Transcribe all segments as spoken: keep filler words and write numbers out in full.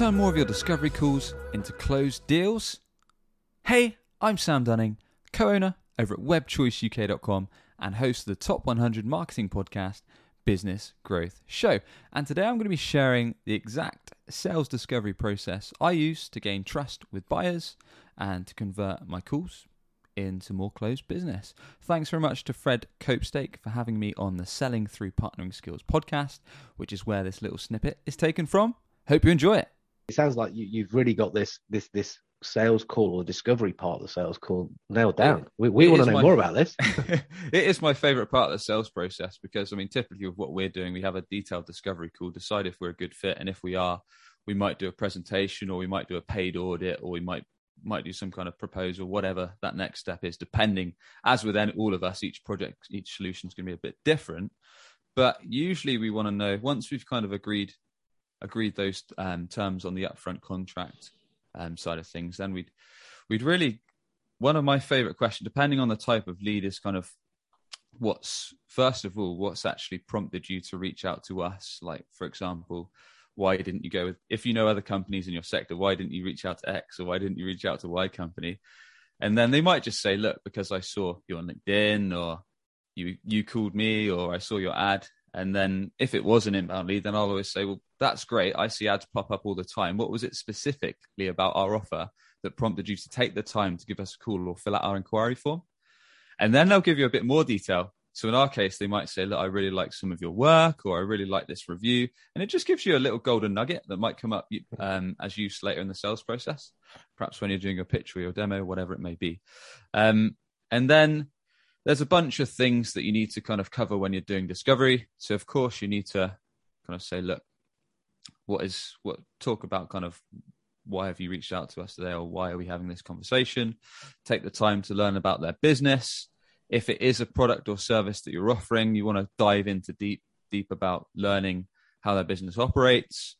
turn more of your discovery calls into closed deals? Hey, I'm Sam Dunning, co-owner over at web choice u k dot com and host of the top one hundred marketing podcast, Business Growth Show. And today I'm going to be sharing the exact sales discovery process I use to gain trust with buyers and to convert my calls into more closed business. Thanks very much to Fred Copestake for having me on the Selling Through Partnering Skills podcast, which is where this little snippet is taken from. Hope you enjoy it. It sounds like you, you've really got this this this sales call or discovery part of the sales call nailed down. We, we want to know my, more about this. It is my favorite part of the sales process because, I mean, typically with what we're doing, we have a detailed discovery call, decide if we're a good fit. And if we are, we might do a presentation or we might do a paid audit or we might might do some kind of proposal, whatever that next step is, depending, as with all of us, each project, each solution is going to be a bit different. But usually we want to know, once we've kind of agreed agreed those um, terms on the upfront contract um, side of things, then we'd, we'd really, one of my favorite questions, depending on the type of lead, is kind of what's, first of all, what's actually prompted you to reach out to us? Like, for example, why didn't you go with, if you know other companies in your sector, why didn't you reach out to X or why didn't you reach out to Y company? And then they might just say, look, because I saw you on LinkedIn or you you called me or I saw your ad. And then if it was an inbound lead, then I'll always say, well, that's great. I see ads pop up all the time. What was it specifically about our offer that prompted you to take the time to give us a call or fill out our inquiry form? And then they'll give you a bit more detail. So in our case, they might say, look, I really like some of your work, or I really like this review. And it just gives you a little golden nugget that might come up um, as use later in the sales process, perhaps when you're doing a pitch or your demo, whatever it may be. Um, and then there's a bunch of things that you need to kind of cover when you're doing discovery. So of course you need to kind of say, look, what is what talk about kind of why have you reached out to us today? Or why are we having this conversation? Take the time to learn about their business. If it is a product or service that you're offering, you want to dive into deep, deep about learning how their business operates,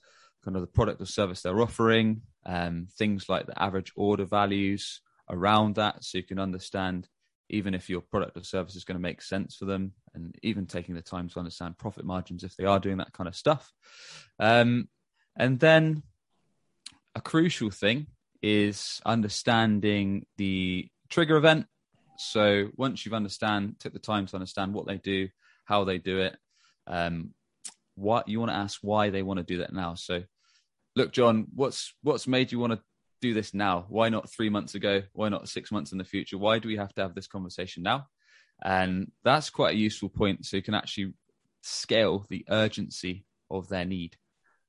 kind of the product or service they're offering, um, things like the average order values around that. So you can understand even if your product or service is going to make sense for them, and even taking the time to understand profit margins if they are doing that kind of stuff. Um, and then a crucial thing is understanding the trigger event. So once you've understand, took the time to understand what they do, how they do it, um, what you want to ask why they want to do that now. So look, John, what's what's made you want to do this now? Why not three months ago? Why not six months in the future? Why do we have to have this conversation now? And that's quite a useful point. So you can actually scale the urgency of their need,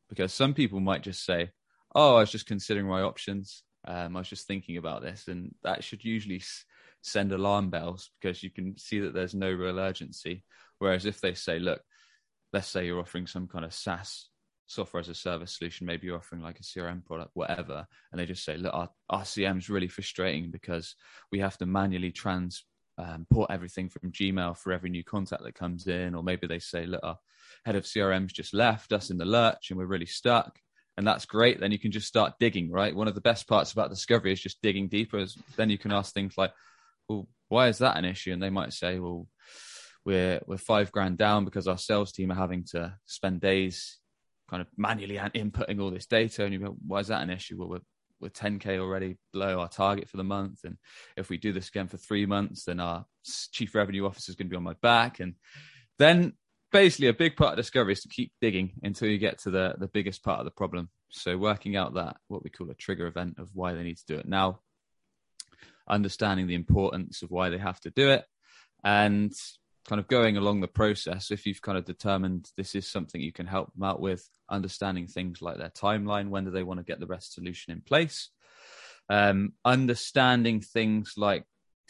because some people might just say, oh, I was just considering my options. Um, I was just thinking about this. And that should usually s- send alarm bells, because you can see that there's no real urgency. Whereas if they say, look, let's say you're offering some kind of SaaS, software as a service solution, maybe you're offering like a C R M product, whatever. And they just say, look, our, our C M is really frustrating because we have to manually transport um, everything from Gmail for every new contact that comes in. Or maybe they say, look, our head of C R M's just left us in the lurch and we're really stuck. And that's great. Then you can just start digging, right? One of the best parts about discovery is just digging deeper. Is then you can ask things like, well, why is that an issue? And they might say, well, we're we're five grand down because our sales team are having to spend days kind of manually inputting all this data. And you go, why is that an issue? Well, we're we're ten K already below our target for the month. And if we do this again for three months, then our chief revenue officer is going to be on my back. And then basically a big part of discovery is to keep digging until you get to the, the biggest part of the problem. So working out that, what we call a trigger event of why they need to do it now, understanding the importance of why they have to do it, and kind of going along the process. If you've kind of determined this is something you can help them out with, understanding things like their timeline, when do they want to get the best solution in place, um, understanding things like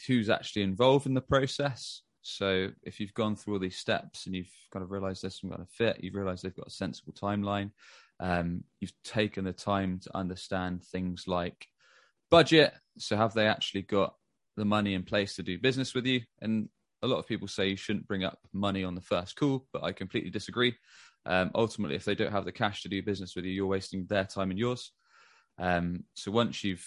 who's actually involved in the process. So if you've gone through all these steps and you've kind of realized there's some kind of fit, you've realized they've got a sensible timeline, um, you've taken the time to understand things like budget. So have they actually got the money in place to do business with you? And a lot of people say you shouldn't bring up money on the first call, but I completely disagree. Um, ultimately, if they don't have the cash to do business with you, you're wasting their time and yours. Um, so once you've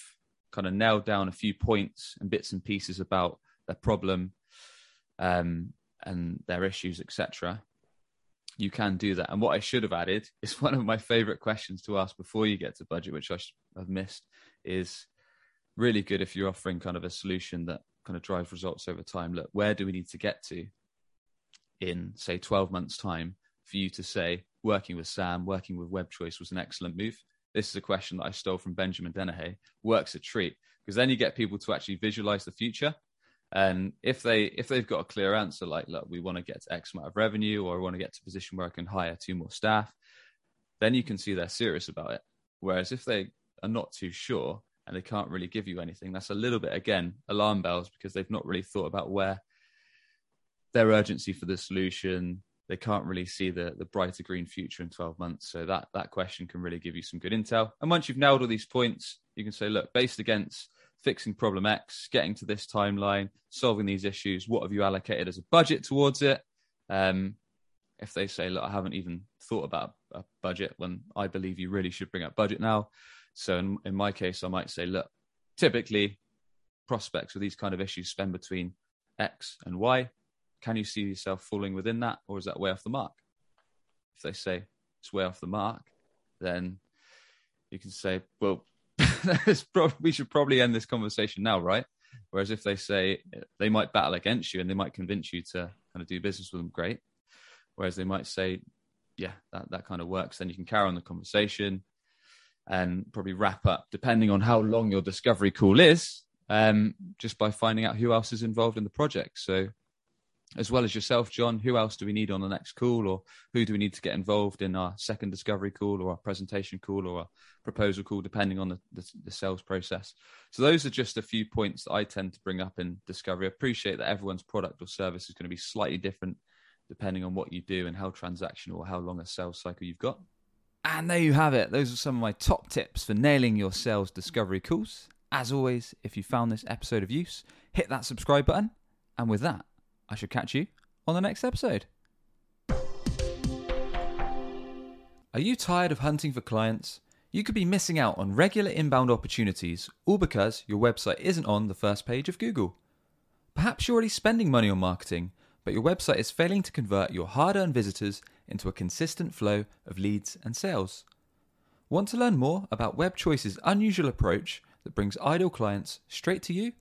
kind of nailed down a few points and bits and pieces about their problem, um, and their issues, et cetera, you can do that. And what I should have added is one of my favorite questions to ask before you get to budget, which I have missed, is really good if you're offering kind of a solution that kind of drives results over time. Look, where do we need to get to in, say, twelve months time for you to say, working with Sam, working with Web Choice was an excellent move? This is a question that I stole from Benjamin Dennehy. Works a treat, because then you get people to actually visualize the future. And if they, if they've got a clear answer, like, look, we want to get to X amount of revenue, or I want to get to a position where I can hire two more staff, then you can see they're serious about it. Whereas if they are not too sure and they can't really give you anything, that's a little bit, again, alarm bells, because they've not really thought about where their urgency for the solution. They can't really see the, the brighter green future in twelve months. So that, that question can really give you some good intel. And once you've nailed all these points, you can say, look, based against fixing problem X, getting to this timeline, solving these issues, what have you allocated as a budget towards it? Um, if they say, look, I haven't even thought about a budget, when I believe you really should bring up budget now. So in, in my case, I might say, look, typically prospects with these kind of issues spend between X and Y. Can you see yourself falling within that, or is that way off the mark? If they say it's way off the mark, then you can say, well, pro- we should probably end this conversation now, right? Whereas if they say, they might battle against you and they might convince you to kind of do business with them, great. Whereas they might say, yeah, that, that kind of works. Then you can carry on the conversation and probably wrap up, depending on how long your discovery call is, um, just by finding out who else is involved in the project. So as well as yourself, John, who else do we need on the next call, or who do we need to get involved in our second discovery call, or our presentation call, or our proposal call, depending on the, the, the sales process. So those are just a few points that I tend to bring up in discovery. I appreciate that everyone's product or service is going to be slightly different depending on what you do and how transactional or how long a sales cycle you've got. And there you have it. Those are some of my top tips for nailing your sales discovery calls. As always, if you found this episode of use, hit that subscribe button. And with that, I should catch you on the next episode. Are you tired of hunting for clients? You could be missing out on regular inbound opportunities, all because your website isn't on the first page of Google. Perhaps you're already spending money on marketing, but your website is failing to convert your hard-earned visitors into a consistent flow of leads and sales. Want to learn more about Web Choice's unusual approach that brings ideal clients straight to you?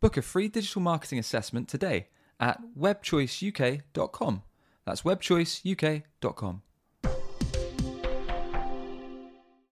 Book a free digital marketing assessment today at web choice u k dot com. That's web choice u k dot com.